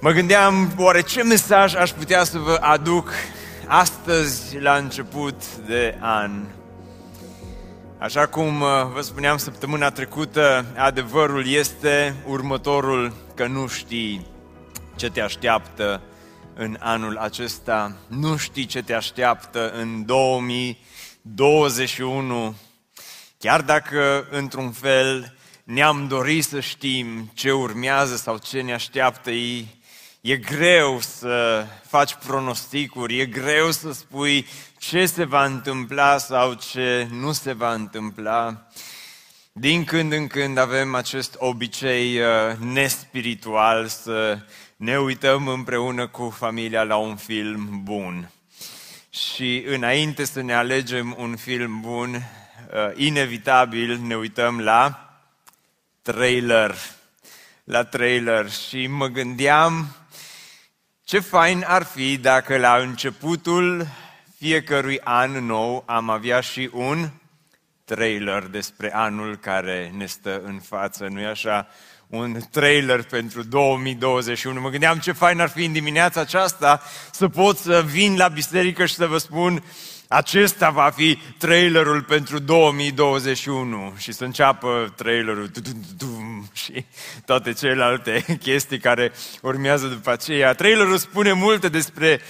Mă gândeam, oare ce mesaj aș putea să vă aduc astăzi la început de an? Așa cum vă spuneam săptămâna trecută, adevărul este următorul, că nu știi ce te așteaptă în anul acesta, nu știi ce te așteaptă în 2021, chiar dacă într-un fel ne-am dorit să știm ce urmează sau ce ne așteaptă ei. E greu să faci pronosticuri, e greu să spui ce se va întâmpla sau ce nu se va întâmpla. Din când în când avem acest obicei nespiritual să ne uităm împreună cu familia la un film bun. Și înainte să ne alegem un film bun, inevitabil ne uităm la trailer. Și mă gândeam, ce fain ar fi dacă la începutul fiecărui an nou am avea și un trailer despre anul care ne stă în față, nu-i așa? Un trailer pentru 2021. Mă gândeam ce fain ar fi în dimineața aceasta să pot să vin la biserică și să vă spun acesta va fi trailerul pentru 2021 și să înceapă trailerul și toate celelalte chestii care urmează după aceea. Trailerul spune multe despre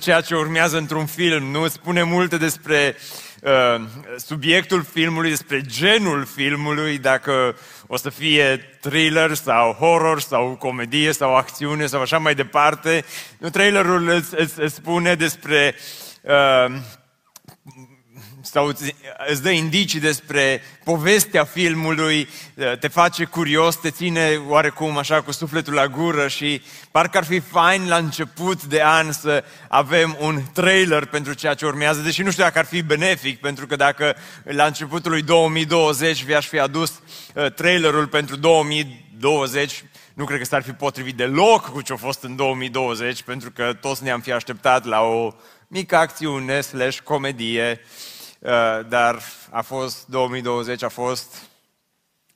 ceea ce urmează într-un film, nu? Spune multe despre subiectul filmului, despre genul filmului, dacă o să fie thriller sau horror sau comedie sau acțiune sau așa mai departe. Trailerul îți spune despre sau îți dă indicii despre povestea filmului, te face curios, te ține oarecum așa cu sufletul la gură și parcă ar fi fain la început de an să avem un trailer pentru ceea ce urmează, deși nu știu dacă ar fi benefic, pentru că dacă la începutul lui 2020 vi-aș fi adus trailerul pentru 2020, nu cred că s-ar fi potrivit deloc cu ce-a fost în 2020, pentru că toți ne-am fi așteptat la o mică acțiune slash comedie, dar a fost 2020, a fost,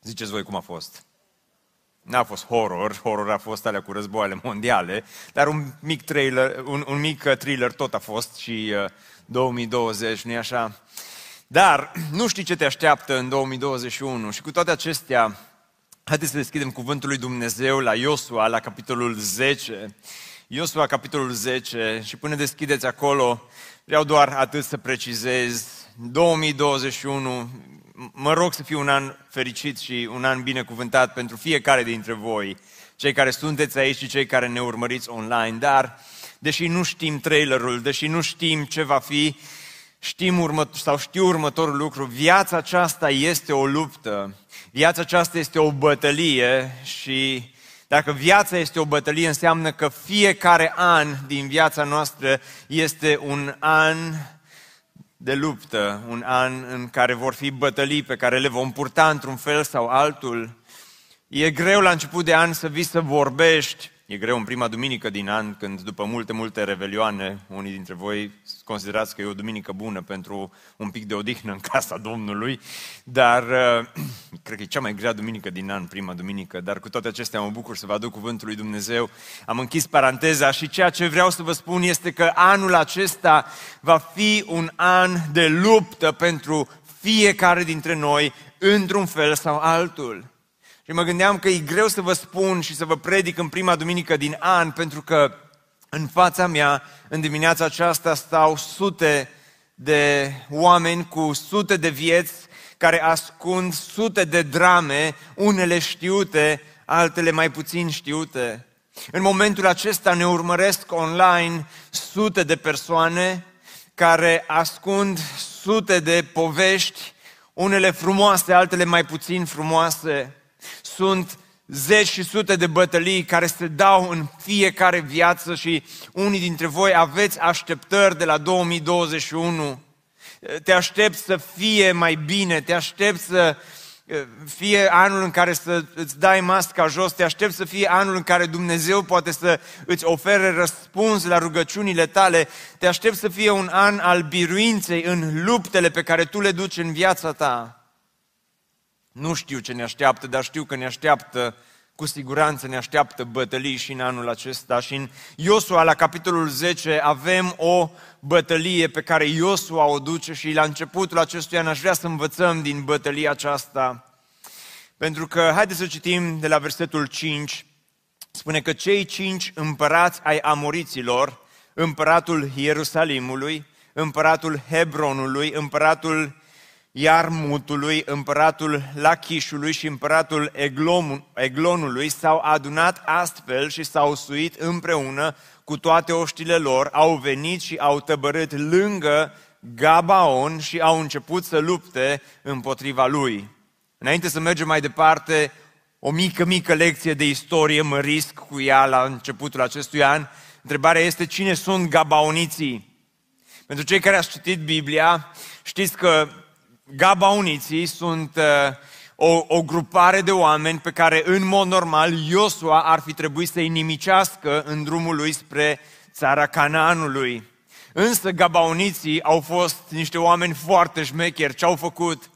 ziceți voi cum a fost? N-a fost horror a fost alea cu războaiele mondiale, dar un mic thriller tot a fost și 2020, nu-i așa? Dar nu știi ce te așteaptă în 2021 și cu toate acestea, haideți să deschidem cuvântul lui Dumnezeu la Iosua, la capitolul 10. Iosua, capitolul 10, și până deschideți acolo, vreau doar atât să precizez. 2021, mă rog să fie un an fericit și un an binecuvântat pentru fiecare dintre voi, cei care sunteți aici și cei care ne urmăriți online, dar deși nu știm trailerul, deși nu știm ce va fi, știu următorul lucru, viața aceasta este o luptă, viața aceasta este o bătălie și dacă viața este o bătălie, înseamnă că fiecare an din viața noastră este un an de luptă, un an în care vor fi bătălii pe care le vom purta într-un fel sau altul. E greu la început de an să vii să vorbești, e greu în prima duminică din an, când după multe revelioane, unii dintre voi considerați că e o duminică bună pentru un pic de odihnă în casa Domnului, dar cred că e cea mai grea duminică din an, prima duminică, dar cu toate acestea mă bucur să vă aduc cuvântul lui Dumnezeu. Am închis paranteza și ceea ce vreau să vă spun este că anul acesta va fi un an de luptă pentru fiecare dintre noi, într-un fel sau altul. Și mă gândeam că e greu să vă spun și să vă predic în prima duminică din an, pentru că în fața mea, în dimineața aceasta, stau sute de oameni cu sute de vieți care ascund sute de drame, unele știute, altele mai puțin știute. În momentul acesta ne urmăresc online sute de persoane care ascund sute de povești, unele frumoase, altele mai puțin frumoase. Sunt zeci și sute de bătălii care se dau în fiecare viață și unii dintre voi aveți așteptări de la 2021. Te aștepți să fie mai bine, te aștepți să fie anul în care să îți dai masca jos, te aștepți să fie anul în care Dumnezeu poate să îți ofere răspuns la rugăciunile tale, te aștepți să fie un an al biruinței în luptele pe care tu le duci în viața ta. Nu știu ce ne așteaptă, dar știu că ne așteaptă, cu siguranță ne așteaptă bătălii și în anul acesta. Și în Iosua, la capitolul 10, avem o bătălie pe care Iosua o duce și la începutul acestui an aș vrea să învățăm din bătălia aceasta. Pentru că, haideți să citim de la versetul 5, spune că cei 5 împărați ai amoriților, împăratul Ierusalimului, împăratul Hebronului, împăratul Iarmutului, împăratul Lachișului și împăratul Eglonului s-au adunat astfel și s-au suit împreună cu toate oștile lor, au venit și au tăbărât lângă Gabaon și au început să lupte împotriva lui. Înainte să mergem mai departe, o mică lecție de istorie, mă risc cu ea la începutul acestui an. Întrebarea este cine sunt gabaoniții? Pentru cei care ați citit Biblia, știți că gabaoniții sunt o grupare de oameni pe care în mod normal Iosua ar fi trebuit să-i nimicească în drumul lui spre țara Canaanului. Însă gabaoniții au fost niște oameni foarte șmecheri. Ce-au făcut?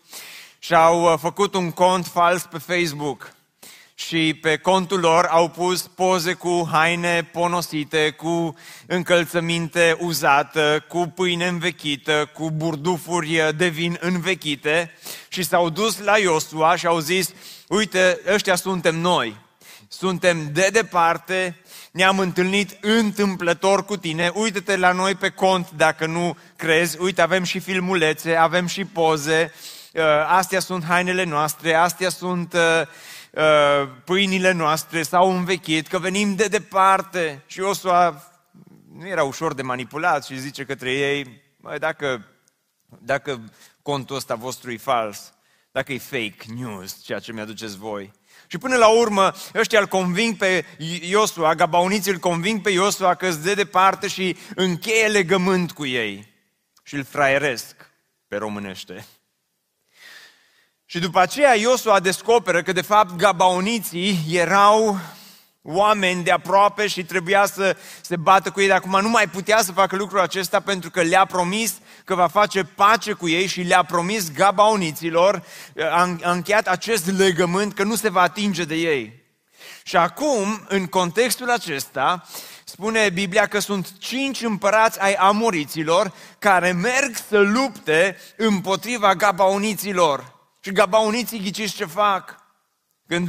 Și-au făcut un cont fals pe Facebook și pe contul lor au pus poze cu haine ponosite, cu încălțăminte uzată, cu pâine învechită, cu burdufuri de vin învechite și s-au dus la Iosua și au zis, uite, ăștia suntem noi, suntem de departe, ne-am întâlnit întâmplător cu tine, uite-te la noi pe cont dacă nu crezi, uite, avem și filmulețe, avem și poze, astea sunt hainele noastre, astea sunt pâinile noastre, s-au învechit, că venim de departe. Și Iosua nu era ușor de manipulat și zice către ei, dacă contul ăsta vostru e fals, dacă e fake news, ceea ce mi-aduceți voi. Și până la urmă, ăștia îl conving pe Iosua, gabaoniții îl conving pe Iosua că îți de departe și încheie legământ cu ei. Și îl fraieresc pe românește. Și după aceea Iosua descoperă că de fapt gabaoniții erau oameni de aproape și trebuia să se bată cu ei. De acum nu mai putea să facă lucrul acesta pentru că le-a promis că va face pace cu ei și le-a promis gabaoniților, a încheiat acest legământ că nu se va atinge de ei. Și acum, în contextul acesta, spune Biblia că sunt 5 împărați ai amoriților care merg să lupte împotriva gabaoniților. Și gabaoniții, ghiciți ce fac? Când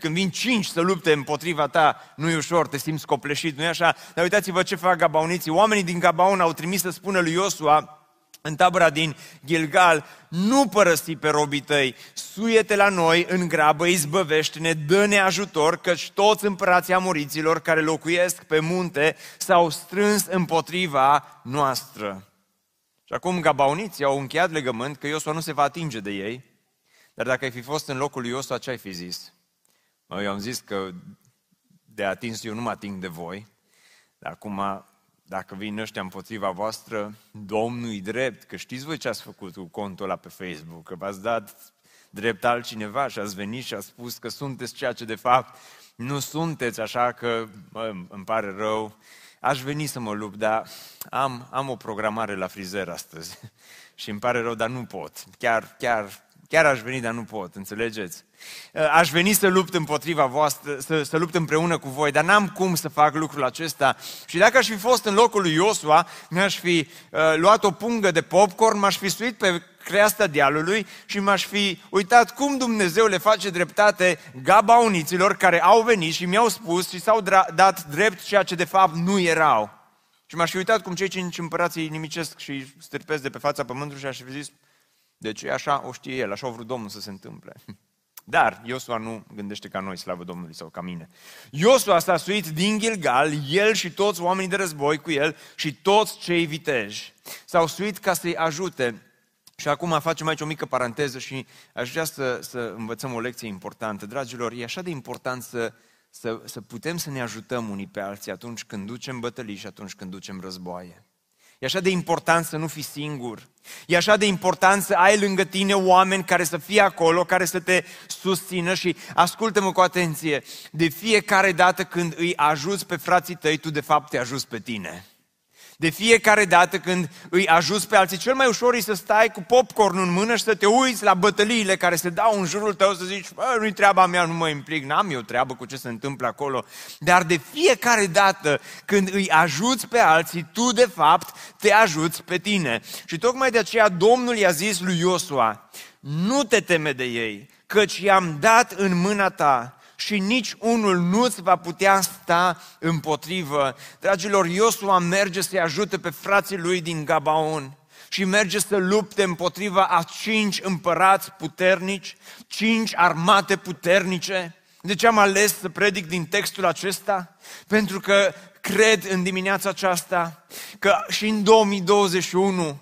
vin 5 să lupte împotriva ta, nu-i ușor, te simți copleșit, nu-i așa? Dar uitați-vă ce fac gabaoniții. Oamenii din Gabaon au trimis să spună lui Iosua, în tabăra din Gilgal, nu părăsi pe robii tăi, suie-te la noi în grabă, izbăvește-ne, dă-ne ajutor, căci toți împărații amoriților care locuiesc pe munte s-au strâns împotriva noastră. Și acum gabaoniții au încheiat legământ că Iosua nu se va atinge de ei. Dar dacă ai fi fost în locul lui Iosua, ce ai fi zis? Eu am zis că de atins eu nu mă ating de voi, dar acum, dacă vin ăștia împotriva voastră, Domnul-i drept, că știți voi ce ați făcut cu contul ăla pe Facebook, că v-ați dat drept altcineva și ați venit și ați spus că sunteți ceea ce de fapt nu sunteți, așa că îmi pare rău, aș veni să mă lupt, dar am o programare la frizer astăzi și îmi pare rău, dar nu pot, Chiar aș veni, dar nu pot, înțelegeți? Aș veni să lupt împotriva voastră, să lupt împreună cu voi, dar n-am cum să fac lucrul acesta. Și dacă aș fi fost în locul lui Iosua, mi-aș fi luat o pungă de popcorn, m-aș fi suit pe creasta dealului și m-aș fi uitat cum Dumnezeu le face dreptate gabaoniților care au venit și mi-au spus și s-au dat drept ceea ce de fapt nu erau. Și m-aș fi uitat cum cei 5 împărații nimicesc și stârpesc de pe fața pământului și aș fi zis, deci așa o știe el, așa o vrut Domnul să se întâmple. Dar Iosua nu gândește ca noi, slavă Domnului, sau ca mine. Iosua s-a suit din Gilgal, el și toți oamenii de război cu el și toți cei viteji. S-au suit ca să-i ajute. Și acum facem aici o mică paranteză și aș vrea să învățăm o lecție importantă. Dragilor, e așa de important să putem să ne ajutăm unii pe alții atunci când ducem bătălii și atunci când ducem războaie. E așa de important să nu fii singur. E așa de important să ai lângă tine oameni care să fie acolo, care să te susțină. Și ascultă-mă cu atenție, de fiecare dată când îi ajuți pe frații tăi, tu de fapt te ajuți pe tine. De fiecare dată când îi ajuți pe alții, cel mai ușor e să stai cu popcornul în mână și să te uiți la bătăliile care se dau în jurul tău, să zici, nu-i treaba mea, nu mă implic, n-am eu treabă cu ce se întâmplă acolo. Dar de fiecare dată când îi ajuți pe alții, tu de fapt te ajuți pe tine. Și tocmai de aceea Domnul i-a zis lui Iosua, nu te teme de ei, căci i-am dat în mâna ta. Și nici unul nu-ți va putea sta împotrivă. Dragilor, Iosua merge să-i ajute pe frații lui din Gabaon și merge să lupte împotriva a 5 împărați puternici, 5 armate puternice. De ce am ales să predic din textul acesta? Pentru că cred în dimineața aceasta că și în 2021,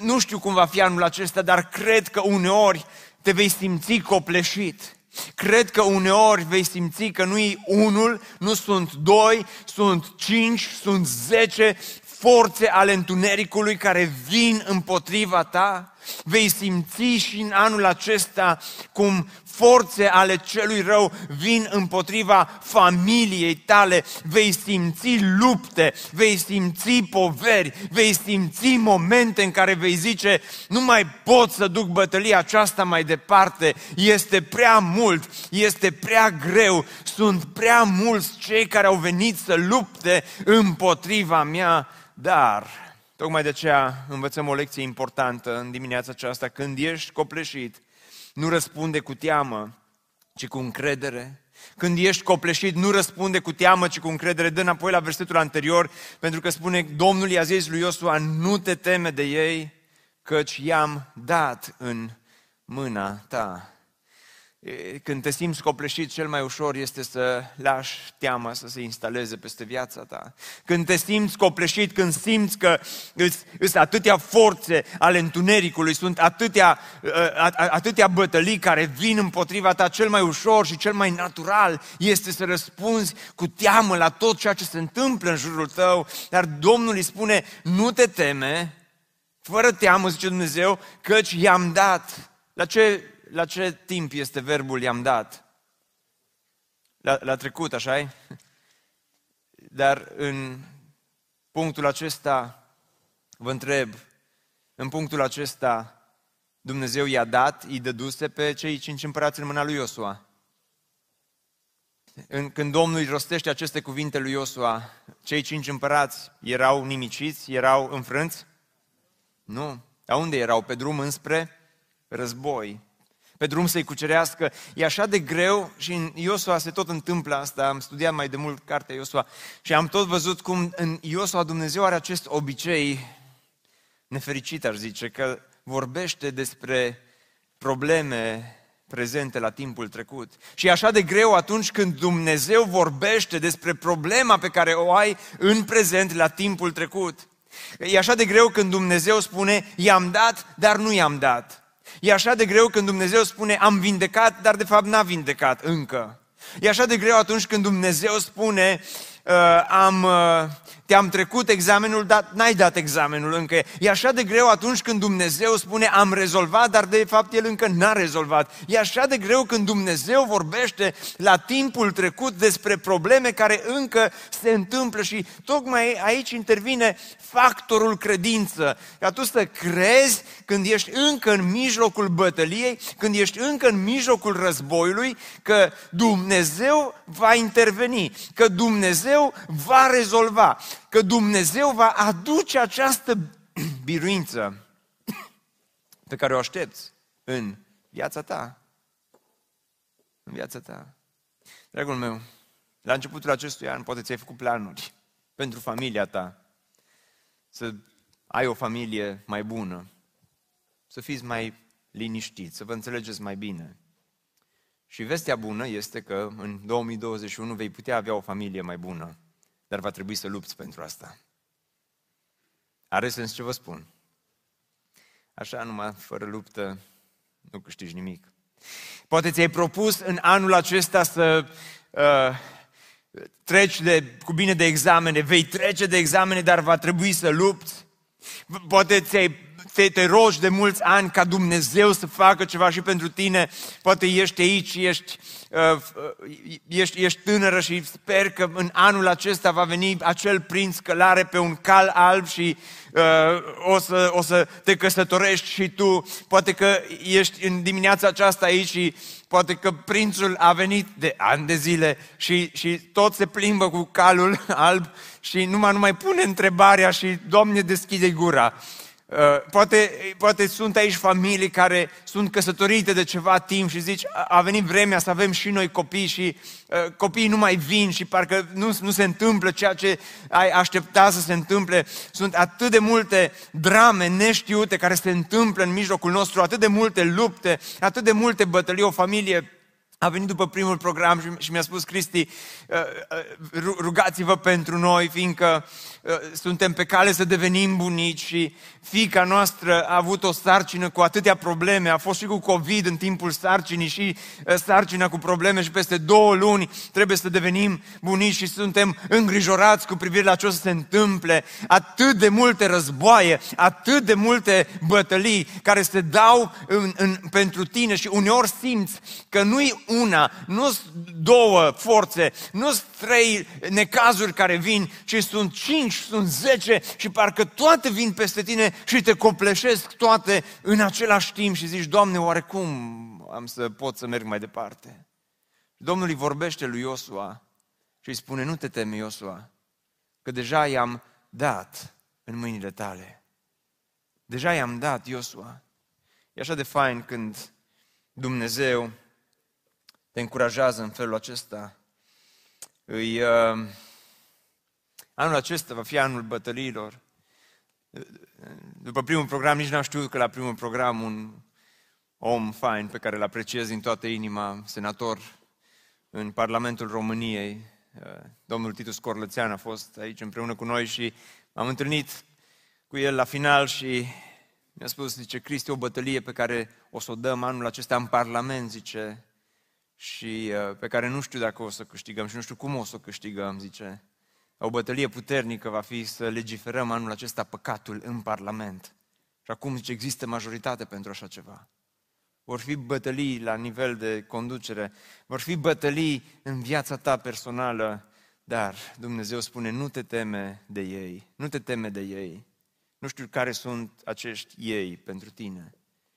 nu știu cum va fi anul acesta, dar cred că uneori te vei simți copleșit. Cred că uneori vei simți că nu-i unul, nu sunt 2, sunt 5, sunt 10 forțe ale întunericului care vin împotriva ta. Vei simți și în anul acesta cum forțe ale celui rău vin împotriva familiei tale. Vei simți lupte, vei simți poveri, vei simți momente în care vei zice, nu mai pot să duc bătălia aceasta mai departe, este prea mult, este prea greu, sunt prea mulți cei care au venit să lupte împotriva mea, dar... Tocmai de aceea învățăm o lecție importantă în dimineața aceasta. Când ești copleșit, nu răspunde cu teamă, ci cu încredere. Când ești copleșit, nu răspunde cu teamă, ci cu încredere. Dă înapoi la versetul anterior, pentru că spune, Domnul i-a zis lui Iosua, nu te teme de ei, căci i-am dat în mâna ta. Când te simți copleșit, cel mai ușor este să lași teama să se instaleze peste viața ta. Când te simți copleșit, când simți că sunt atâtea forțe ale întunericului, sunt atâtea bătălii care vin împotriva ta, cel mai ușor și cel mai natural este să răspunzi cu teamă la tot ceea ce se întâmplă în jurul tău. Dar Domnul îi spune, nu te teme, fără teamă, zice Dumnezeu, căci i-am dat. La ce timp este verbul i-am dat? La trecut, așa-i? Dar în punctul acesta, vă întreb, în punctul acesta Dumnezeu i-a dat, i-a dăduse pe cei 5 împărați în mâna lui Iosua. Când Domnul îi rostește aceste cuvinte lui Iosua, cei 5 împărați erau nimiciți, erau înfrânți? Nu. Dar unde erau? Pe drum înspre război. Pe drum să-i cucerească, e așa de greu și în Iosua se tot întâmplă asta, am studiat mai de mult cartea Iosua și am tot văzut cum în Iosua Dumnezeu are acest obicei nefericit, aș zice, că vorbește despre probleme prezente la timpul trecut. Și e așa de greu atunci când Dumnezeu vorbește despre problema pe care o ai în prezent la timpul trecut. E așa de greu când Dumnezeu spune, i-am dat, dar nu i-am dat. E așa de greu când Dumnezeu spune, am vindecat, dar de fapt n-a vindecat încă. E așa de greu atunci când Dumnezeu spune, te-am trecut examenul, dar n-ai dat examenul încă. E așa de greu atunci când Dumnezeu spune, am rezolvat, dar de fapt El încă n-a rezolvat. E așa de greu când Dumnezeu vorbește la timpul trecut despre probleme care încă se întâmplă și tocmai aici intervine factorul credință. Ca tu să crezi când ești încă în mijlocul bătăliei, când ești încă în mijlocul războiului, că Dumnezeu va interveni, că Dumnezeu va rezolva, că Dumnezeu va aduce această biruință pe care o aștepți în viața ta. În viața ta. Dragul meu, la începutul acestui an poate ți-ai făcut planuri pentru familia ta. Să ai o familie mai bună, să fiți mai liniștiți, să vă înțelegeți mai bine. Și vestea bună este că în 2021 vei putea avea o familie mai bună, dar va trebui să lupți pentru asta. Are sens ce vă spun. Așa numai, fără luptă, nu câștigi nimic. Poate ți-ai propus în anul acesta să treci cu bine de examene, vei trece de examene, dar va trebui să lupți. Poate te rogi de mulți ani ca Dumnezeu să facă ceva și pentru tine. Poate ești aici, ești tânără și sper că în anul acesta va veni acel prinț călare pe un cal alb și o să te căsătorești și tu. Poate că ești în dimineața aceasta aici și poate că prințul a venit de ani de zile și tot se plimbă cu calul alb și nu mai pune întrebarea și Doamne, deschide gura. Poate sunt aici familii care sunt căsătorite de ceva timp și zici, a venit vremea să avem și noi copii și copiii nu mai vin și parcă nu se întâmplă ceea ce ai aștepta să se întâmple. Sunt atât de multe drame neștiute care se întâmplă în mijlocul nostru, atât de multe lupte, atât de multe bătălii. O familie a venit după primul program și mi-a spus, Cristi, rugați-vă pentru noi, fiindcă suntem pe cale să devenim bunici și fiica noastră a avut o sarcină cu atâtea probleme, a fost și cu COVID în timpul sarcinii și sarcina cu probleme și peste 2 luni trebuie să devenim bunici și suntem îngrijorați cu privire la ce o să se întâmple. Atât de multe războaie, atât de multe bătălii care se dau pentru tine și uneori simți că nu-i una, nu-s 2 forțe, nu-s 3 necazuri care vin, ci sunt 5, sunt 10 și parcă toate vin peste tine și te copleșesc toate în același timp și zici, Doamne, oarecum am să pot să merg mai departe. Domnul îi vorbește lui Iosua și îi spune, nu te teme, Iosua, că deja i-am dat în mâinile tale. Deja i-am dat, Iosua. E așa de fain când Dumnezeu te încurajează în felul acesta. Anul acesta va fi anul bătăliilor. După primul program, nici n-am știut că la primul program un om fain pe care îl apreciez din toată inima, senator în Parlamentul României, domnul Titus Corlățean a fost aici împreună cu noi și m-am întâlnit cu el la final și mi-a spus, zice, Cristi, o bătălie pe care o să o dăm anul acesta în Parlament, zice, și pe care nu știu dacă o să câștigăm și nu știu cum o să câștigăm, zice. O bătălie puternică va fi să legiferăm anul acesta păcatul în Parlament. Și acum, zice, există majoritate pentru așa ceva. Vor fi bătălii la nivel de conducere, vor fi bătălii în viața ta personală, dar Dumnezeu spune, nu te teme de ei, nu te teme de ei. Nu știu care sunt acești ei pentru tine.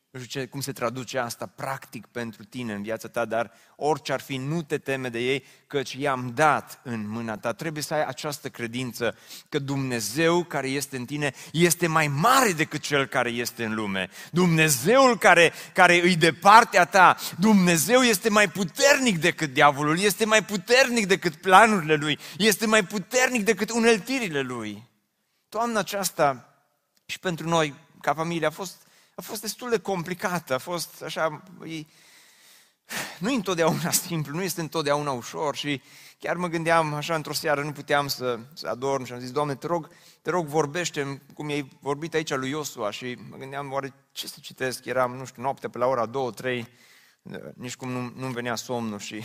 Nu știu cum se traduce asta practic pentru tine în viața ta, dar orice ar fi, nu te teme de ei, căci i-am dat în mâna ta. Trebuie să ai această credință că Dumnezeu care este în tine este mai mare decât Cel care este în lume. Dumnezeul care îi de partea ta, Dumnezeu este mai puternic decât diavolul, este mai puternic decât planurile lui, este mai puternic decât uneltirile lui. Toamna aceasta și pentru noi ca familie a fost destul de complicată, a fost așa, nu întotdeauna simplu, nu este întotdeauna ușor și chiar mă gândeam așa într-o seară, nu puteam să adorm și am zis, Doamne, te rog vorbește-mi cum i-ai vorbit aici lui Iosua și mă gândeam, oare ce să citesc, eram, nu știu, noaptea pe la ora 2-3, nici cum nu-mi venea somnul și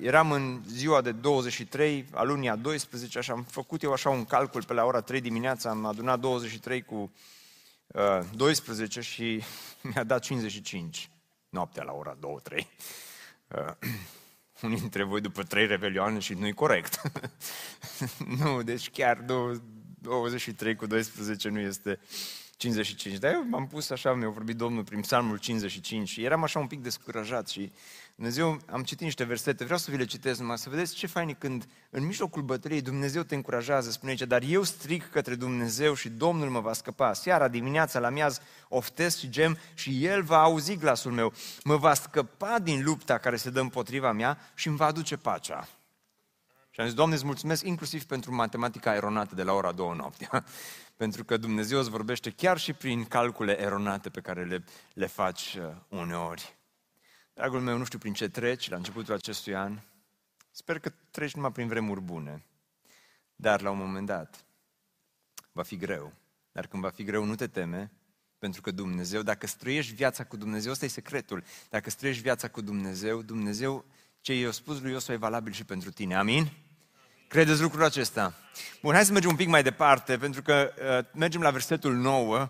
eram în ziua de 23 a lunii a 12 și am făcut eu așa un calcul pe la ora 3 dimineața, am adunat 23 cu 12 și mi-a dat 55 noaptea la ora 2-3. Unii dintre voi după 3 revelioane și nu-i corect. Nu, deci chiar 23 cu 12 nu este 55. Dar eu m-am pus așa, mi-a vorbit Domnul prin Psalmul 55 și eram așa un pic descurajat și Dumnezeu, am citit niște versete, vreau să vi le citesc numai, să vedeți ce fain e când în mijlocul bătăliei Dumnezeu te încurajează, spune aici, dar eu strig către Dumnezeu și Domnul mă va scăpa. Seara, dimineața, la miaz, oftesc și gem și El va auzi glasul meu. Mă va scăpa din lupta care se dă împotriva mea și îmi va aduce pacea. Și am zis, Doamne, îți mulțumesc inclusiv pentru matematica eronată de la ora 2 noaptea. Pentru că Dumnezeu îți vorbește chiar și prin calcule eronate pe care le faci uneori. Dragul meu, nu știu prin ce treci la începutul acestui an. Sper că treci numai prin vremuri bune. Dar la un moment dat va fi greu. Dar când va fi greu, nu te teme, pentru că Dumnezeu, dacă străiești viața cu Dumnezeu, ăsta e secretul, dacă străiești viața cu Dumnezeu, Dumnezeu, ce i-a spus lui Iosua e valabil și pentru tine, amin? Credeți lucrul acesta? Bun, hai să mergem un pic mai departe, pentru că mergem la versetul 9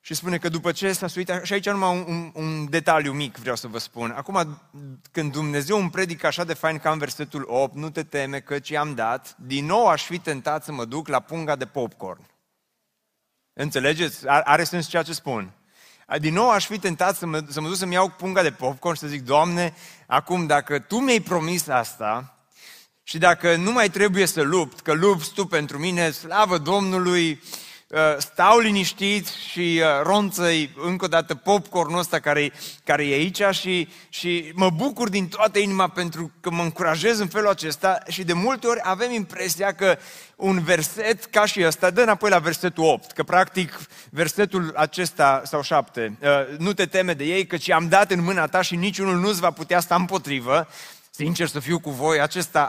și spune că după ce s-a suit, și aici numai un detaliu mic vreau să vă spun. Acum, când Dumnezeu îmi predică așa de fain ca în versetul 8, nu te teme căci i-am dat, din nou aș fi tentat să mă duc la punga de popcorn. Înțelegeți? Are sens ceea ce spun. Din nou aș fi tentat să mă duc să-mi iau punga de popcorn și să zic, Doamne, acum dacă Tu mi-ai promis asta... Și dacă nu mai trebuie să lupt, că lupți Tu pentru mine, slavă Domnului, stau liniștit și ronță-i încă o dată popcornul ăsta care e aici și mă bucur din toată inima pentru că mă încurajez în felul acesta și de multe ori avem impresia că un verset ca și ăsta, dă înapoi la versetul 8, că practic versetul acesta sau 7, nu te teme de ei căci i-am dat în mâna ta și niciunul nu-ți va putea sta împotrivă. Sincer să fiu cu voi, asta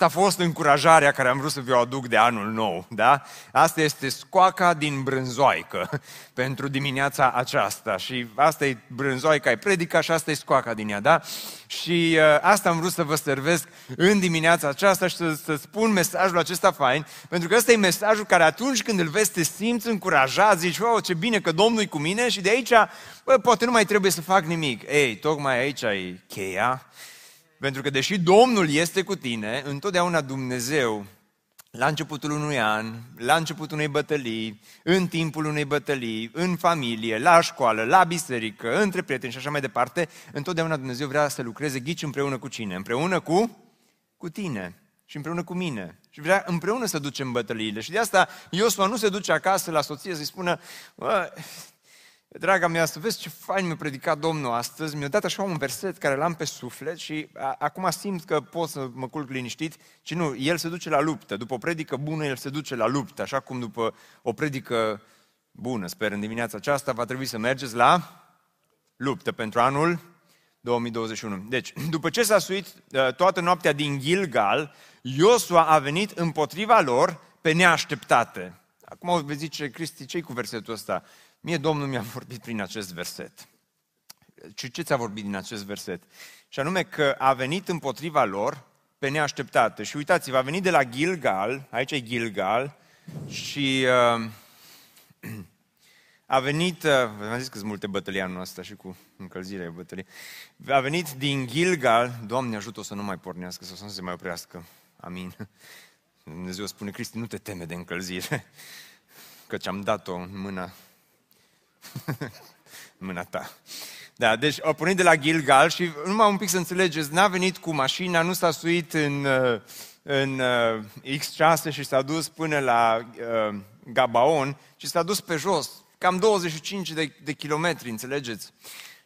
a fost încurajarea care am vrut să vi-o aduc de anul nou, da? Asta este scoaca din brânzoaică pentru dimineața aceasta și asta e brânzoaica, e predica și asta e scoaca din ea, da? Și asta am vrut să vă servesc în dimineața aceasta și să spun mesajul acesta fain, pentru că ăsta e mesajul care atunci când îl vezi te simți încurajat, zici, wow, ce bine că Domnul e cu mine și de aici, poate nu mai trebuie să fac nimic. Ei, tocmai aici e cheia. Pentru că deși Domnul este cu tine, întotdeauna Dumnezeu, la începutul unui an, la începutul unei bătălii, în timpul unei bătălii, în familie, la școală, la biserică, între prieteni și așa mai departe, întotdeauna Dumnezeu vrea să lucreze, ghici, împreună cu cine? Împreună cu tine și împreună cu mine. Și vrea împreună să ducem bătăliile. Și de asta Iosua nu se duce acasă la soție să-i spună... Draga mea, să vezi ce fain mi-a predicat Domnul astăzi, mi-a dat așa un verset care l-am pe suflet și acum simt că pot să mă culc liniștit, ci nu, el se duce la luptă, după o predică bună el se duce la luptă, așa cum după o predică bună, sper în dimineața aceasta, va trebui să mergeți la luptă pentru anul 2021. Deci, după ce s-a suit toată noaptea din Gilgal, Iosua a venit împotriva lor pe neașteptate. Acum vă zice, Cristi, ce-i cu versetul ăsta? Mie Domnul mi-a vorbit prin acest verset. Și ce ți-a vorbit din acest verset? Și anume că a venit împotriva lor pe neașteptate. Și uitați-vă, a venit de la Gilgal, aici e Gilgal, și a venit, v-am zis că sunt multe bătălii anul ăsta și cu încălzirea e bătălie, a venit din Gilgal, Doamne ajută-o să nu mai pornească, sau să nu se mai oprească, amin. Dumnezeu spune, Cristi, nu te teme de încălzire, că ți-am dat-o în mâna ta. Da, deci a pornit de la Gilgal și numai un pic să înțelegeți, n-a venit cu mașina, nu s-a suit în X6 și s-a dus până la Gabaon, ci s-a dus pe jos, cam 25 de kilometri, înțelegeți?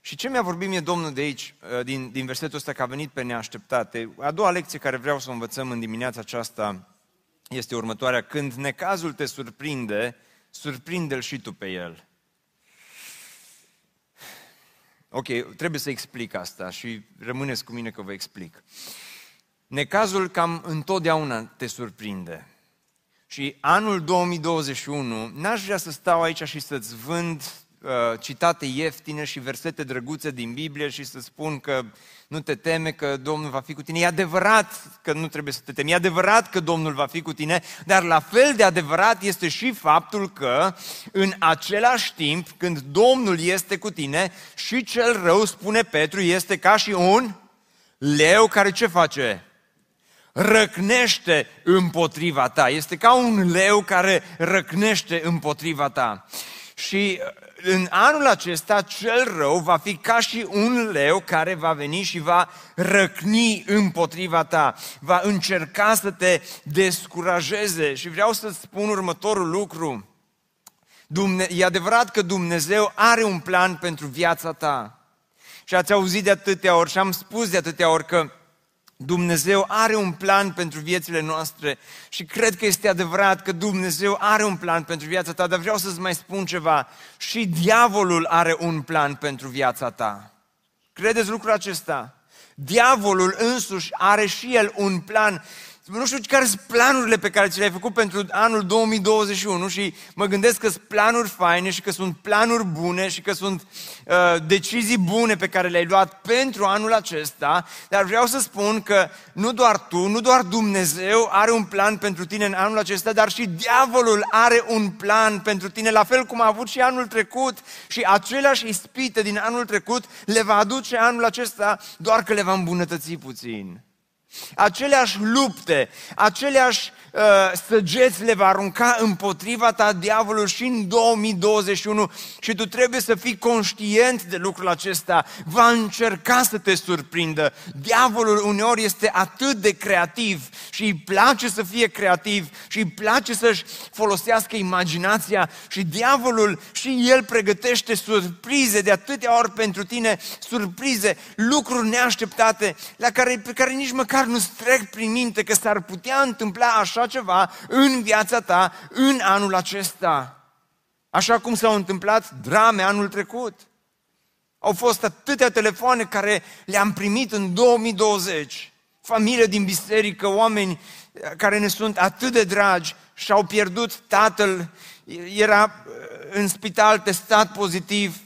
Și ce mi-a vorbit mie Domnul de aici, din versetul ăsta, că a venit pe neașteptate? A doua lecție care vreau să o învățăm în dimineața aceasta este următoarea. Când necazul te surprinde, surprinde-l și tu pe el. Ok, trebuie să explic asta și rămâneți cu mine că vă explic. Necazul cam întotdeauna te surprinde. Și anul 2021, n-aș vrea să stau aici și să-ți vând citate ieftine și versete drăguțe din Biblie și să spun că nu te teme că Domnul va fi cu tine. E adevărat că nu trebuie să te temi, e adevărat că Domnul va fi cu tine, dar la fel de adevărat este și faptul că în același timp când Domnul este cu tine și cel rău, spune Petru, este ca și un leu care ce face? Răcnește împotriva ta. Este ca un leu care răcnește împotriva ta. Și în anul acesta, cel rău va fi ca și un leu care va veni și va răcni împotriva ta, va încerca să te descurajeze. Și vreau să-ți spun următorul lucru. E adevărat că Dumnezeu are un plan pentru viața ta. Și ați auzit de atâtea ori și am spus de atâtea ori că Dumnezeu are un plan pentru viețile noastre și cred că este adevărat că Dumnezeu are un plan pentru viața ta, dar vreau să-ți mai spun ceva. Și diavolul are un plan pentru viața ta. Credeți lucrul acesta? Diavolul însuși are și el un plan. nu știu care sunt planurile pe care ți le-ai făcut pentru anul 2021 și mă gândesc că sunt planuri faine și că sunt planuri bune și că sunt decizii bune pe care le-ai luat pentru anul acesta, dar vreau să spun că nu doar tu, nu doar Dumnezeu are un plan pentru tine în anul acesta, dar și diavolul are un plan pentru tine, la fel cum a avut și anul trecut și aceleași ispite din anul trecut le va aduce anul acesta, doar că le va îmbunătăți puțin. Aceleași lupte, aceleași săgeți le va arunca împotriva ta diavolul și în 2021 și tu trebuie să fii conștient de lucrul acesta. Va încerca să te surprindă. Diavolul uneori este atât de creativ și îi place să fie creativ și îi place să-și folosească imaginația și diavolul și el pregătește surprize de atâtea ori pentru tine, surprize, lucruri neașteptate pe care nici măcar nu-ți trec prin minte că s-ar putea întâmpla așa ceva în viața ta în anul acesta. Așa cum s-au întâmplat drame anul trecut. Au fost atâtea telefoane care le-am primit în 2020. Familie din biserică, oameni care ne sunt atât de dragi și-au pierdut tatăl, era în spital testat pozitiv,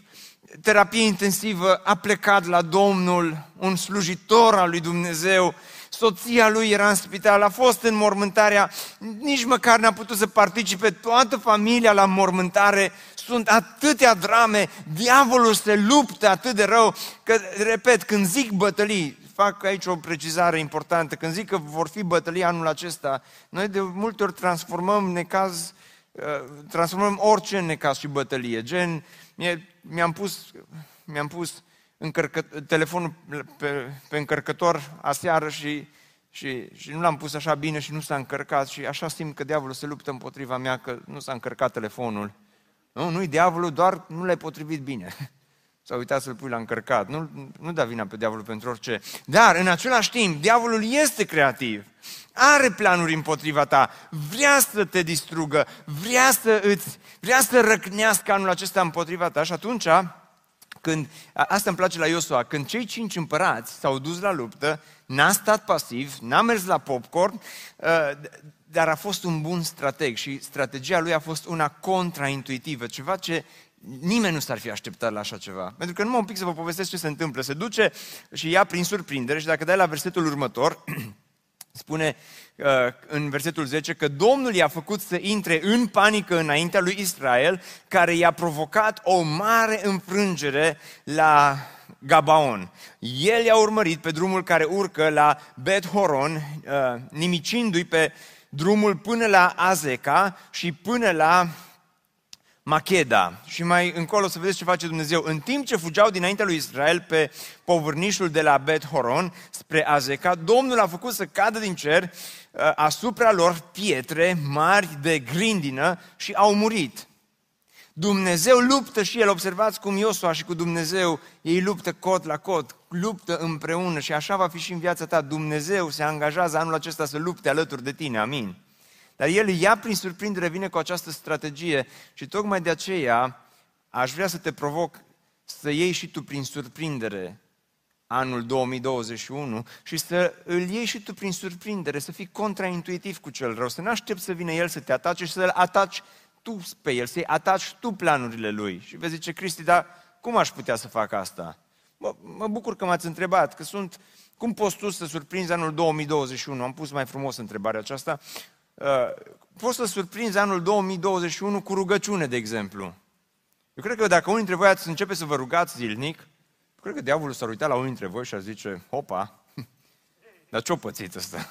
terapie intensivă, a plecat la Domnul, un slujitor al lui Dumnezeu. Soția lui era în spital, a fost în mormântarea, nici măcar n-a putut să participe toată familia la mormântare. Sunt atâtea drame, diavolul se luptă atât de rău, că, repet, când zic bătălii, fac aici o precizare importantă, când zic că vor fi bătălii anul acesta, noi de multe ori transformăm orice în necaz și bătălie, gen, mi-am pus telefonul pe încărcător aseară și nu l-am pus așa bine și nu s-a încărcat și așa simt că diavolul se luptă împotriva mea că nu s-a încărcat telefonul. Nu-i diavolul, doar nu l-ai potrivit bine. S-a uitat să-l pui la încărcat. Nu da vina pe diavolul pentru orice. Dar în același timp, diavolul este creativ. Are planuri împotriva ta, vrea să te distrugă, vrea să răcnească anul acesta împotriva ta și atunci asta îmi place la Iosua, când cei 5 împărați s-au dus la luptă, n-a stat pasiv, n-a mers la popcorn, dar a fost un bun strateg și strategia lui a fost una contraintuitivă, ceva ce nimeni nu s-ar fi așteptat la așa ceva. Pentru că numai un pic să vă povestesc ce se întâmplă. Se duce și ia prin surprindere și dacă dai la versetul următor, spune în versetul 10 că Domnul i-a făcut să intre în panică înaintea lui Israel, care i-a provocat o mare înfrângere la Gabaon. El i-a urmărit pe drumul care urcă la Bet-Horon, nimicindu-i pe drumul până la Azeca și până la Macheda. Și mai încolo să vedeți ce face Dumnezeu. În timp ce fugeau dinaintea lui Israel pe povârnișul de la Bet-Horon spre Azeca, Domnul a făcut să cadă din cer asupra lor pietre mari de grindină și au murit. Dumnezeu luptă și el, observați cum Iosua și cu Dumnezeu, ei luptă cot la cot, luptă împreună și așa va fi și în viața ta. Dumnezeu se angajează anul acesta să lupte alături de tine, amin. Dar el ia prin surprindere, vine cu această strategie și tocmai de aceea aș vrea să te provoc să iei și tu prin surprindere anul 2021 și să îl iei și tu prin surprindere, să fii contraintuitiv cu cel rău, să nu aștepți să vină el să te atace și să-l ataci tu pe el, să-i ataci tu planurile lui. Și vezi, zice Cristi, dar cum aș putea să fac asta? Mă bucur că m-ați întrebat, că sunt... Cum poți tu să surprinzi anul 2021? Am pus mai frumos întrebarea aceasta. Poți să surprinzi anul 2021 cu rugăciune, de exemplu. Eu cred că dacă unii dintre voi ați începe să vă rugați zilnic, eu cred că diavolul s-ar uita la unii dintre voi și ar zice, hopa, dar ce-o pățit ăsta?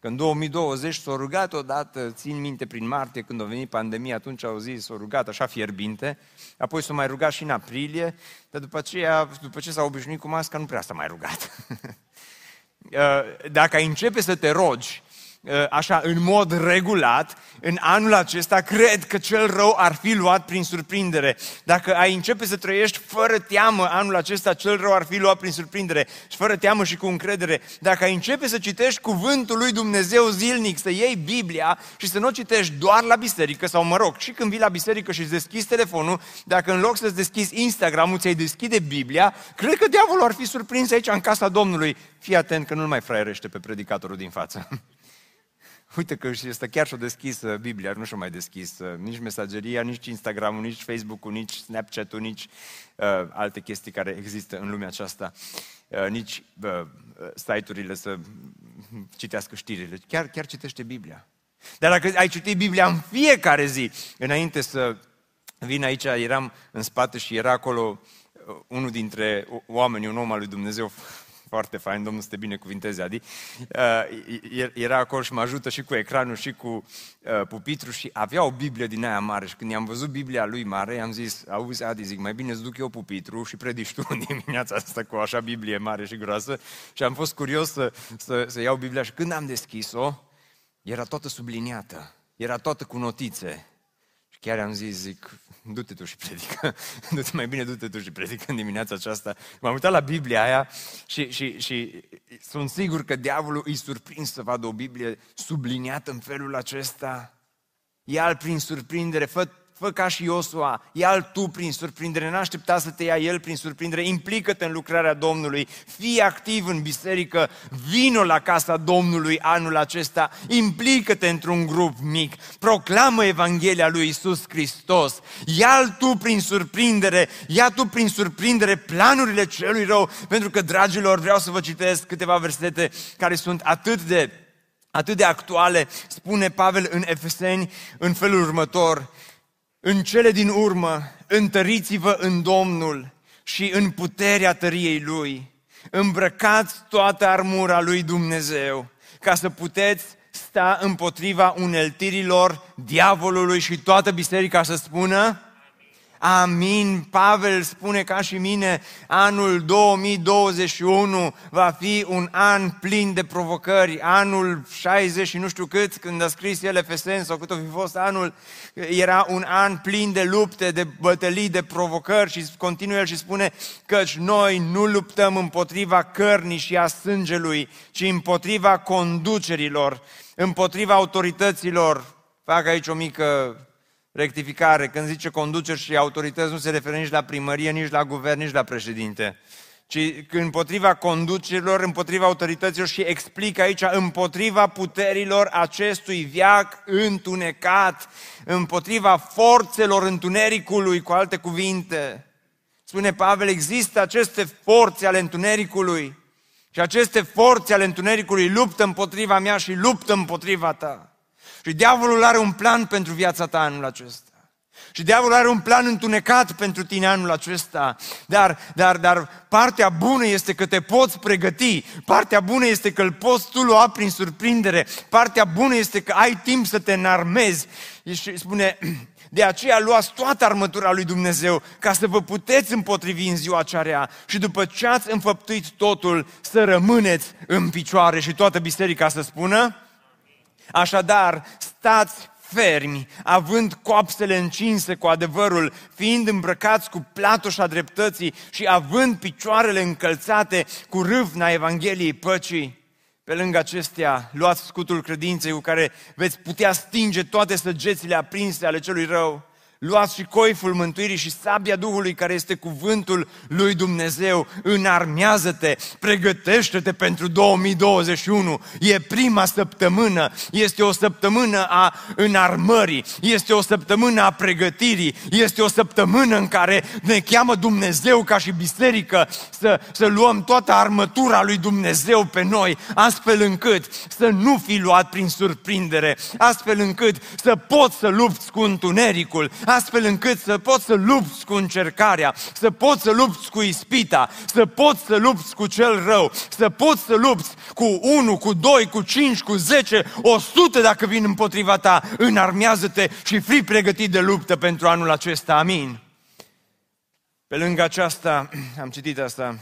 Că în 2020 s-a rugat odată, țin minte prin martie, când a venit pandemia, atunci au zis, s-a rugat așa fierbinte, apoi s-a mai rugat și în aprilie, dar după ce s-a obișnuit cu masca, nu prea s-a mai rugat. Dacă ai începe să te rogi, așa, în mod regulat, în anul acesta, cred că cel rău ar fi luat prin surprindere. Dacă ai începe să trăiești fără teamă anul acesta, cel rău ar fi luat prin surprindere, și fără teamă și cu încredere. Dacă ai începe să citești cuvântul lui Dumnezeu zilnic, să iei Biblia și să nu o citești doar la biserică, sau mă rog, și când vii la biserică și îți deschizi telefonul, dacă în loc să-ți deschizi Instagram-ul, ți-ai deschide Biblia, cred că diavolul ar fi surprins aici, în casa Domnului. Fii atent că nu-l mai fraierește pe predicatorul din față. Uite că este chiar și-o deschisă Biblia, nu și-o mai deschisă, nici mesageria, nici Instagram-ul, nici Facebook-ul, nici Snapchat-ul, nici alte chestii care există în lumea aceasta, nici site-urile să citească știrile, chiar citește Biblia. Dar dacă ai citit Biblia în fiecare zi, înainte să vin aici, eram în spate și era acolo unul dintre oamenii, un om al lui Dumnezeu, foarte fain, Domnul să te binecuvinteze, Adi. Era acolo și mă ajută și cu ecranul și cu pupitru și avea o Biblie din aia mare și când i-am văzut Biblia lui mare, i-am zis, auzi Adi, zic, mai bine îți duc eu pupitru și predici tu în dimineața asta cu așa Biblie mare și groasă și am fost curios să iau Biblia și când am deschis-o, era toată subliniată, era toată cu notițe. Chiar am zis, zic, du-te tu și predică, du-te tu și predică în dimineața aceasta. M-am uitat la Biblia aia și sunt sigur că diavolul îi surprins să vadă o Biblie subliniată în felul acesta. Ia-l prin surprindere, fă ca și Iosua, ia-l tu prin surprindere, n-aștepta să te ia el prin surprindere, implică-te în lucrarea Domnului, fii activ în biserică, vino la casa Domnului anul acesta, implică-te într-un grup mic, proclamă Evanghelia lui Iisus Hristos, ia-l tu prin surprindere, ia tu prin surprindere planurile celui rău, pentru că, dragilor, vreau să vă citesc câteva versete care sunt atât de actuale, spune Pavel în Efeseni în felul următor: în cele din urmă, întăriți-vă în Domnul și în puterea tăriei Lui, îmbrăcați toată armura Lui Dumnezeu, ca să puteți sta împotriva uneltirilor diavolului și toată biserica să spună amin. Pavel spune ca și mine, anul 2021 va fi un an plin de provocări, anul 60 și nu știu cât, când a scris el Efeseni sau cât o fi fost anul, era un an plin de lupte, de bătălii, de provocări și continuă el și spune căci noi nu luptăm împotriva cărnii și a sângelui, ci împotriva conducerilor, împotriva autorităților. Fac aici o mică rectificare, când zice conduceri și autorități nu se referă nici la primărie, nici la guvern, nici la președinte, ci împotriva conducerilor, împotriva autorităților și explică aici împotriva puterilor acestui veac întunecat, împotriva forțelor întunericului, cu alte cuvinte. Spune Pavel, există aceste forțe ale întunericului și aceste forțe ale întunericului luptă împotriva mea și luptă împotriva ta. Și diavolul are un plan pentru viața ta anul acesta. Și diavolul are un plan întunecat pentru tine anul acesta. Dar partea bună este că te poți pregăti. Partea bună este că îl poți tu lua prin surprindere. Partea bună este că ai timp să te înarmezi. Și spune, de aceea luați toată armătura lui Dumnezeu ca să vă puteți împotrivi în ziua cea rea și după ce ați înfăptuit totul să rămâneți în picioare. Și toată biserica să spună așadar, stați fermi, având coapsele încinse cu adevărul, fiind îmbrăcați cu platoșa dreptății și având picioarele încălțate cu râvna Evangheliei păcii. Pe lângă acestea, luați scutul credinței cu care veți putea stinge toate săgețile aprinse ale celui rău. Luați și coiful mântuirii și sabia Duhului care este cuvântul lui Dumnezeu. Înarmează-te, pregătește-te pentru 2021. E prima săptămână, este o săptămână a înarmării, este o săptămână a pregătirii, este o săptămână în care ne cheamă Dumnezeu ca și biserică să luăm toată armătura lui Dumnezeu pe noi, astfel încât să nu fi luat prin surprindere, astfel încât să poți să lupți cu întunericul, astfel încât să poți să lupți cu încercarea, să poți să lupți cu ispita, să poți să lupți cu cel rău, să poți să lupți cu 1, cu 2, cu 5, cu 10, 100 dacă vin împotriva ta. Înarmează-te și fii pregătit de luptă pentru anul acesta, amin. Pe lângă aceasta, am citit asta,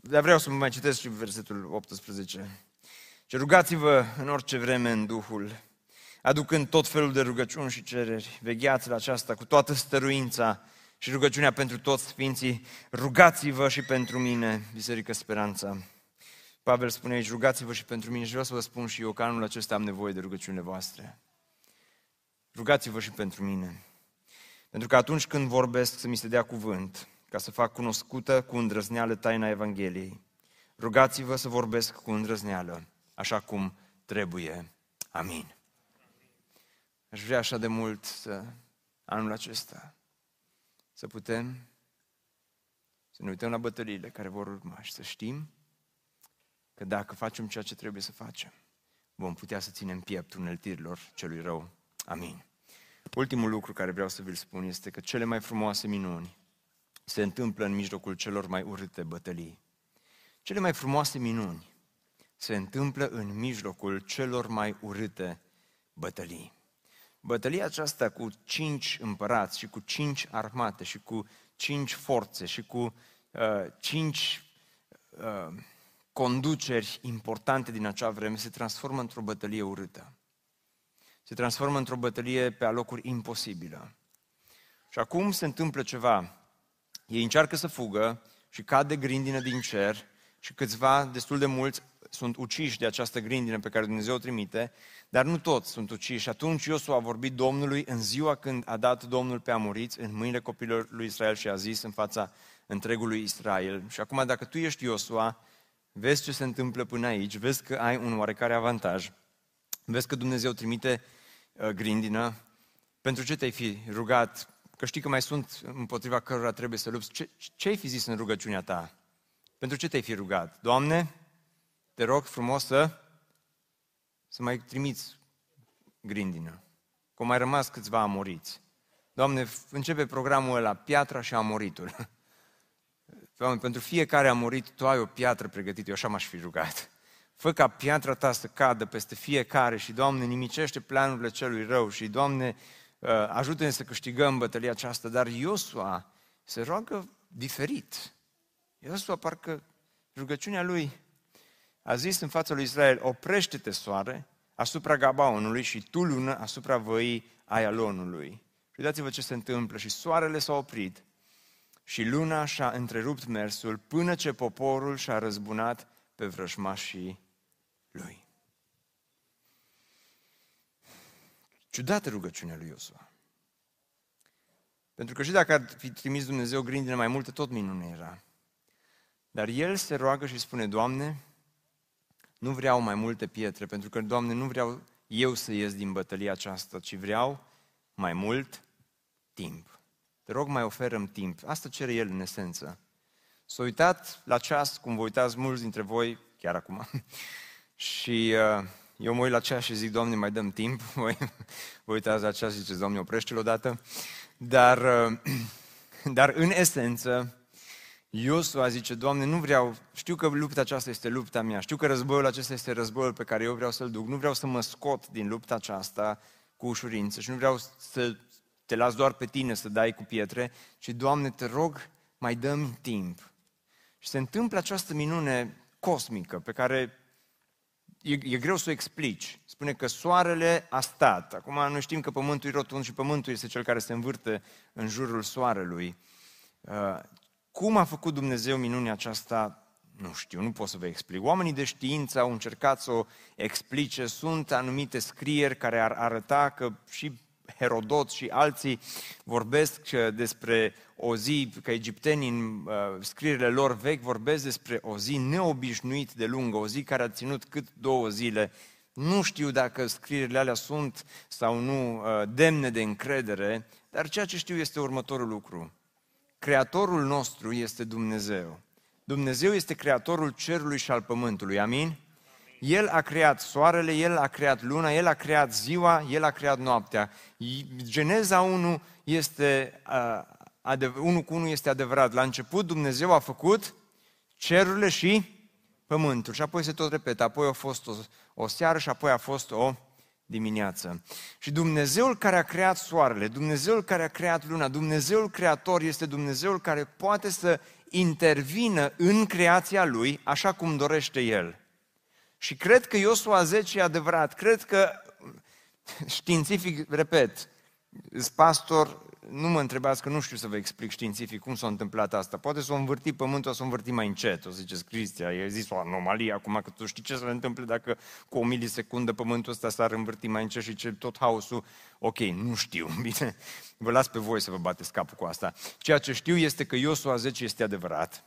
dar vreau să mă mai citesc și versetul 18. Ce rugați-vă în orice vreme în Duhul, aducând tot felul de rugăciuni și cereri, vegheați la aceasta cu toată stăruința și rugăciunea pentru toți sfinții, rugați-vă și pentru mine, Biserică Speranța. Pavel spune aici, rugați-vă și pentru mine și vreau să vă spun și eu că anul acesta am nevoie de rugăciunile voastre. Rugați-vă și pentru mine, pentru că atunci când vorbesc să mi se dea cuvânt, ca să fac cunoscută cu îndrăzneală taina Evangheliei. Rugați-vă să vorbesc cu îndrăzneală, așa cum trebuie. Amin. Aș vrea așa de mult să, anul acesta, să putem să ne uităm la bătăliile care vor urma și să știm că dacă facem ceea ce trebuie să facem, vom putea să ținem piept uneltirilor celui rău. Amin. Ultimul lucru care vreau să vi-l spun este că cele mai frumoase minuni se întâmplă în mijlocul celor mai urâte bătălii. Cele mai frumoase minuni se întâmplă în mijlocul celor mai urâte bătălii. Bătălia aceasta cu 5 împărați și cu 5 armate și cu 5 forțe și cu 5 conduceri importante din acea vreme se transformă într-o bătălie urâtă. Se transformă într-o bătălie pe alocuri imposibilă. Și acum se întâmplă ceva. Ei încearcă să fugă și cade grindină din cer și câțiva, destul de mulți, sunt uciși de această grindină pe care Dumnezeu o trimite, dar nu toți sunt uciși. Atunci Iosua a vorbit Domnului în ziua când a dat Domnul pe amoriți în mâinile copiilor lui Israel și a zis în fața întregului Israel. Și acum, dacă tu ești Iosua, vezi ce se întâmplă până aici, vezi că ai un oarecare avantaj, vezi că Dumnezeu trimite grindină, pentru ce te-ai fi rugat? Că știi că mai sunt împotriva cărora trebuie să lupți. Ce ai fi zis în rugăciunea ta? Pentru ce te-ai fi rugat? Doamne, te rog frumos să mai trimiți grindină, că mai rămas câțiva amoriți. Doamne, începe programul ăla, piatra și amoritul. Doamne, pentru fiecare amorit, Tu ai o piatră pregătită, eu așa m-aș fi rugat. Fă ca piatra Ta să cadă peste fiecare și, Doamne, nimicește planurile celui rău și, Doamne, ajută-ne să câștigăm bătălia aceasta. Dar Iosua se roagă diferit. Iosua, parcă rugăciunea lui a zis în fața lui Israel: oprește-te, soare, asupra Gabaonului și tu, lună, asupra văii Aialonului. Și uitați-vă ce se întâmplă. Și soarele s-a oprit și luna și-a întrerupt mersul până ce poporul și-a răzbunat pe vrăjmașii lui. Ciudată rugăciunea lui Iosua. Pentru că și dacă ar fi trimis Dumnezeu grindină mai multe, tot minune era. Dar el se roagă și spune: Doamne, nu vreau mai multe pietre, pentru că, Doamne, nu vreau eu să ies din bătălia aceasta, ci vreau mai mult timp. Te rog, mai oferă-mi timp. Asta cere el în esență. S-a uitat la ceas, cum vă uitați mulți dintre voi, chiar acum, și eu mă uit la ceas și zic: Doamne, mai dăm timp. Voi vă uitați la ceas și ziceți: Doamne, oprește-l odată. Dar în esență, Iosua zice: Doamne, nu vreau, știu că lupta aceasta este lupta mea, știu că războiul acesta este războiul pe care eu vreau să-l duc, nu vreau să mă scot din lupta aceasta cu ușurință și nu vreau să te las doar pe tine să dai cu pietre, ci, Doamne, te rog, mai dăm timp. Și se întâmplă această minune cosmică pe care e greu să o explici. Spune că soarele a stat. Acum noi știm că pământul e rotund și pământul este cel care se învârte în jurul soarelui. Cum a făcut Dumnezeu minunea aceasta, nu știu, nu pot să vă explic. Oamenii de știință au încercat să o explice, sunt anumite scrieri care ar arăta că și Herodot și alții vorbesc despre o zi, că egiptenii în scrierile lor vechi vorbesc despre o zi neobișnuit de lungă, o zi care a ținut cât 2 zile. Nu știu dacă scrierile alea sunt sau nu demne de încredere, dar ceea ce știu este următorul lucru. Creatorul nostru este Dumnezeu. Dumnezeu este creatorul cerului și al pământului, amin? El a creat soarele, El a creat luna, El a creat ziua, El a creat noaptea. Geneza 1 este 1:1 este adevărat. La început Dumnezeu a făcut cerurile și pământul. Și apoi se tot repetă, apoi a fost o seară și apoi a fost o dimineață. Și Dumnezeul care a creat soarele, Dumnezeul care a creat luna, Dumnezeul creator este Dumnezeul care poate să intervină în creația Lui așa cum dorește El. Și cred că Iosua 10 e adevărat, cred că, științific, repet, pastor, nu mă întrebați că nu știu să vă explic științific cum s-a întâmplat asta. Poate s-a învârtit pământul, s-a învârtit mai încet, o ziceți: Cristian, i-a zis o anomalie acum, că tu știi ce se întâmplă dacă cu 1 milisecundă pământul ăsta s-ar învârti mai încet și ce tot haosul. Ok, nu știu, bine, vă las pe voi să vă bateți capul cu asta. Ceea ce știu este că Iosua 10 este adevărat,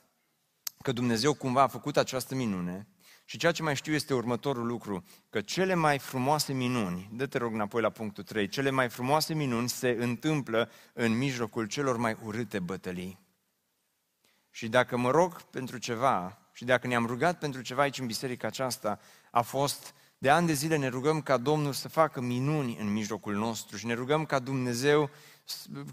că Dumnezeu cumva a făcut această minune. Și ceea ce mai știu este următorul lucru, că cele mai frumoase minuni, dă-te rog înapoi la punctul 3, cele mai frumoase minuni se întâmplă în mijlocul celor mai urâte bătălii. Și dacă mă rog pentru ceva, și dacă ne-am rugat pentru ceva aici în biserica aceasta, a fost de ani de zile ne rugăm ca Domnul să facă minuni în mijlocul nostru și ne rugăm ca Dumnezeu,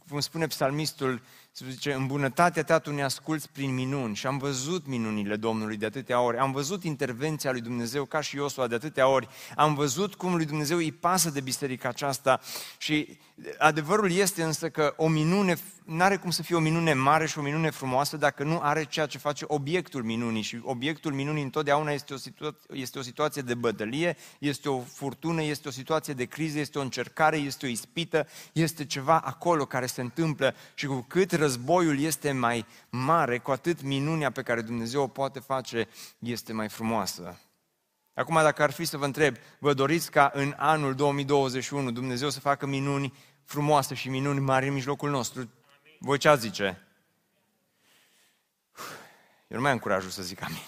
cum spune psalmistul, zice, în bunătatea ta tu ne asculți prin minuni. Și am văzut minunile Domnului de atâtea ori, am văzut intervenția lui Dumnezeu ca și Iosua de atâtea ori, am văzut cum lui Dumnezeu îi pasă de biserica aceasta. Și adevărul este însă că o minune n-are cum să fie o minune mare și o minune frumoasă dacă nu are ceea ce face obiectul minunii. Și obiectul minunii întotdeauna este o situație de bătălie, este o furtună, este o situație de criză, este o încercare, este o ispită, este ceva acolo care se întâmplă. Și cu cât războiul este mai mare, cu atât minunea pe care Dumnezeu o poate face este mai frumoasă. Acum, dacă ar fi să vă întreb, vă doriți ca în anul 2021 Dumnezeu să facă minuni frumoase și minuni mari în mijlocul nostru? Voi ce ați zice? Eu nu mai am curajul să zic amin.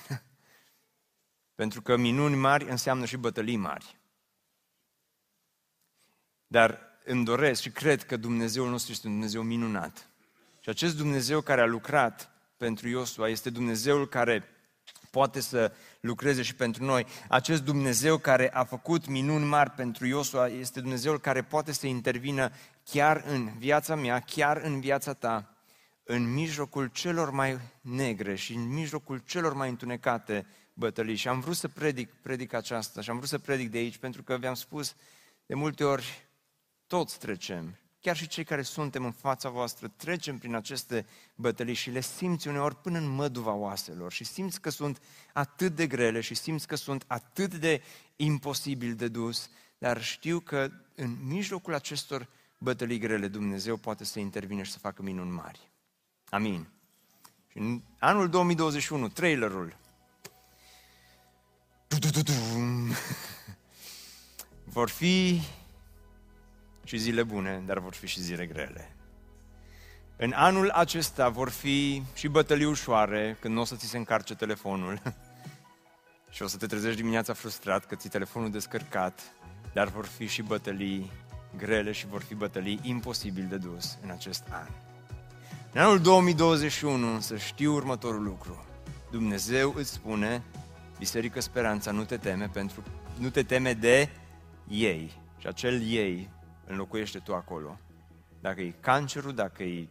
Pentru că minuni mari înseamnă și bătălii mari. Dar îmi doresc și cred că Dumnezeul nostru este un Dumnezeu minunat. Și acest Dumnezeu care a lucrat pentru Iosua este Dumnezeul care poate să lucreze și pentru noi. Acest Dumnezeu care a făcut minuni mari pentru Iosua este Dumnezeul care poate să intervină chiar în viața mea, chiar în viața ta, în mijlocul celor mai negre și în mijlocul celor mai întunecate bătălii. Și am vrut să predic aceasta și am vrut să predic de aici, pentru că v-am spus de multe ori, toți trecem. Chiar și cei care suntem în fața voastră trecem prin aceste bătălii și le simți uneori până în măduva oaselor și simți că sunt atât de grele și simți că sunt atât de imposibil de dus, dar știu că în mijlocul acestor bătălii grele Dumnezeu poate să intervine și să facă minuni mari. Amin. Și în anul 2021, trailerul vor fi și zile bune, dar vor fi și zile grele. În anul acesta vor fi și bătălii ușoare, când nu o să ți se încarce telefonul și o să te trezești dimineața frustrat că ți-i telefonul descărcat, dar vor fi și bătălii grele și vor fi bătălii imposibil de dus în acest an. În anul 2021 să știu următorul lucru. Dumnezeu îți spune, Biserică Speranța, nu te teme de ei. Și acel ei înlocuiește tu acolo. Dacă e cancerul, dacă e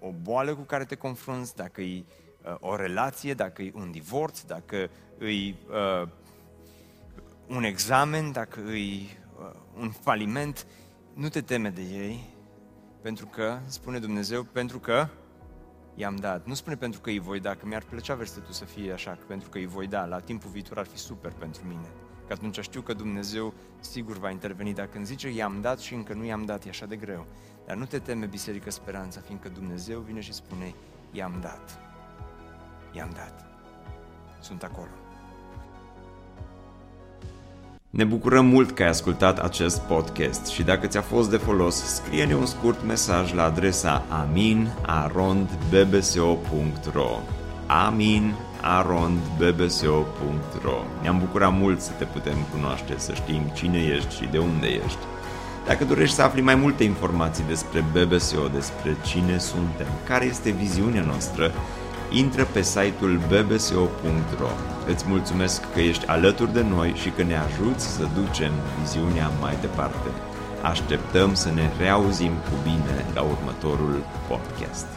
o boală cu care te confrunți, dacă e o relație, dacă e un divorț, dacă e un examen, dacă e un faliment, nu te teme de ei, pentru că, spune Dumnezeu, pentru că i-am dat. Nu spune pentru că îi voi da, că mi-ar plăcea versetul să fie așa, pentru că îi voi da, la timpul viitor ar fi super pentru mine. Că atunci știu că Dumnezeu sigur va interveni. Dacă îmi zice i-am dat și încă nu i-am dat, e așa de greu. Dar nu te teme, Biserică Speranța, fiindcă Dumnezeu vine și spune i-am dat. I-am dat. Sunt acolo. Ne bucurăm mult că ai ascultat acest podcast și dacă ți-a fost de folos, scrie-ne un scurt mesaj la adresa amin@bbso.ro. amin@bbso.ro. Ne-am bucurat mult să te putem cunoaște, să știm cine ești și de unde ești. Dacă dorești să afli mai multe informații despre BBSO, despre cine suntem, care este viziunea noastră, intră pe site-ul bbso.ro. Îți mulțumesc că ești alături de noi și că ne ajuți să ducem viziunea mai departe. Așteptăm să ne reauzim cu bine la următorul podcast.